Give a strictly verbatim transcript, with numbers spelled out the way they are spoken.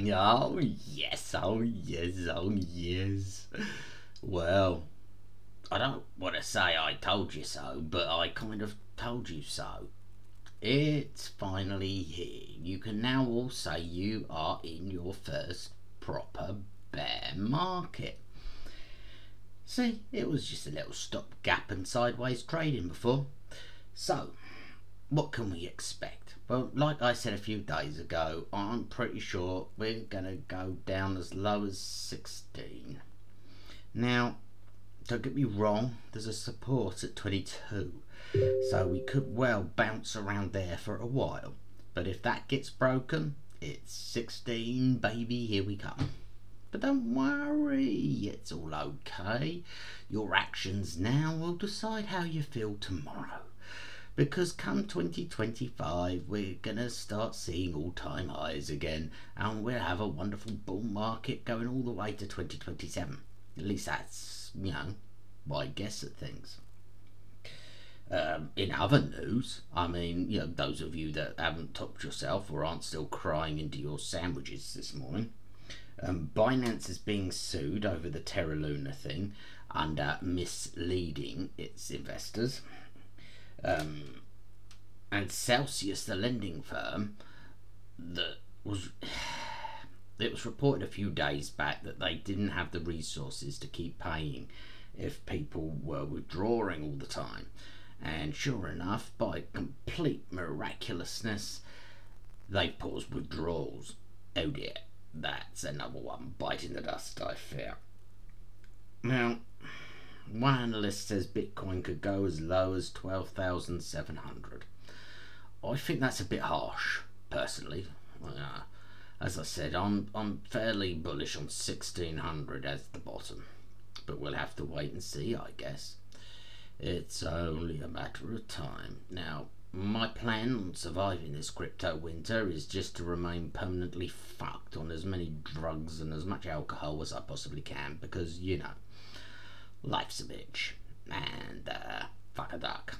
Oh yes, oh yes, oh yes. Well, I don't want to say I told you so, but I kind of told you so. It's finally here. You can now all say you are in your first proper bear market. See, it was just a little stopgap and sideways trading before. So, what can we expect? Well, like I said a few days ago, I'm pretty sure we're going to go down as low as sixteen. Now, don't get me wrong, there's a support at twenty-two, so we could well bounce around there for a while. But if that gets broken, it's sixteen, baby, here we come. But don't worry, it's all okay. Your actions now will decide how you feel tomorrow. Because come twenty twenty-five, we're gonna start seeing all-time highs again, and we'll have a wonderful bull market going all the way to twenty twenty-seven. At least that's, you know, my guess at things. Um, in other news, I mean, you know, those of you that haven't topped yourself or aren't still crying into your sandwiches this morning, um, Binance is being sued over the Terra Luna thing under misleading its investors. Um, and Celsius, the lending firm, that was it was reported a few days back that they didn't have the resources to keep paying if people were withdrawing all the time. And sure enough, by complete miraculousness, they paused withdrawals. Oh dear, that's another one biting the dust, I fear. Now, one analyst says Bitcoin could go as low as twelve thousand seven hundred. I think that's a bit harsh, personally. Uh, as I said, I'm, I'm fairly bullish on sixteen hundred as the bottom. But we'll have to wait and see, I guess. It's only a matter of time. Now, my plan on surviving this crypto winter is just to remain permanently fucked on as many drugs and as much alcohol as I possibly can, because, you know, life's a bitch, and uh, fuck a duck.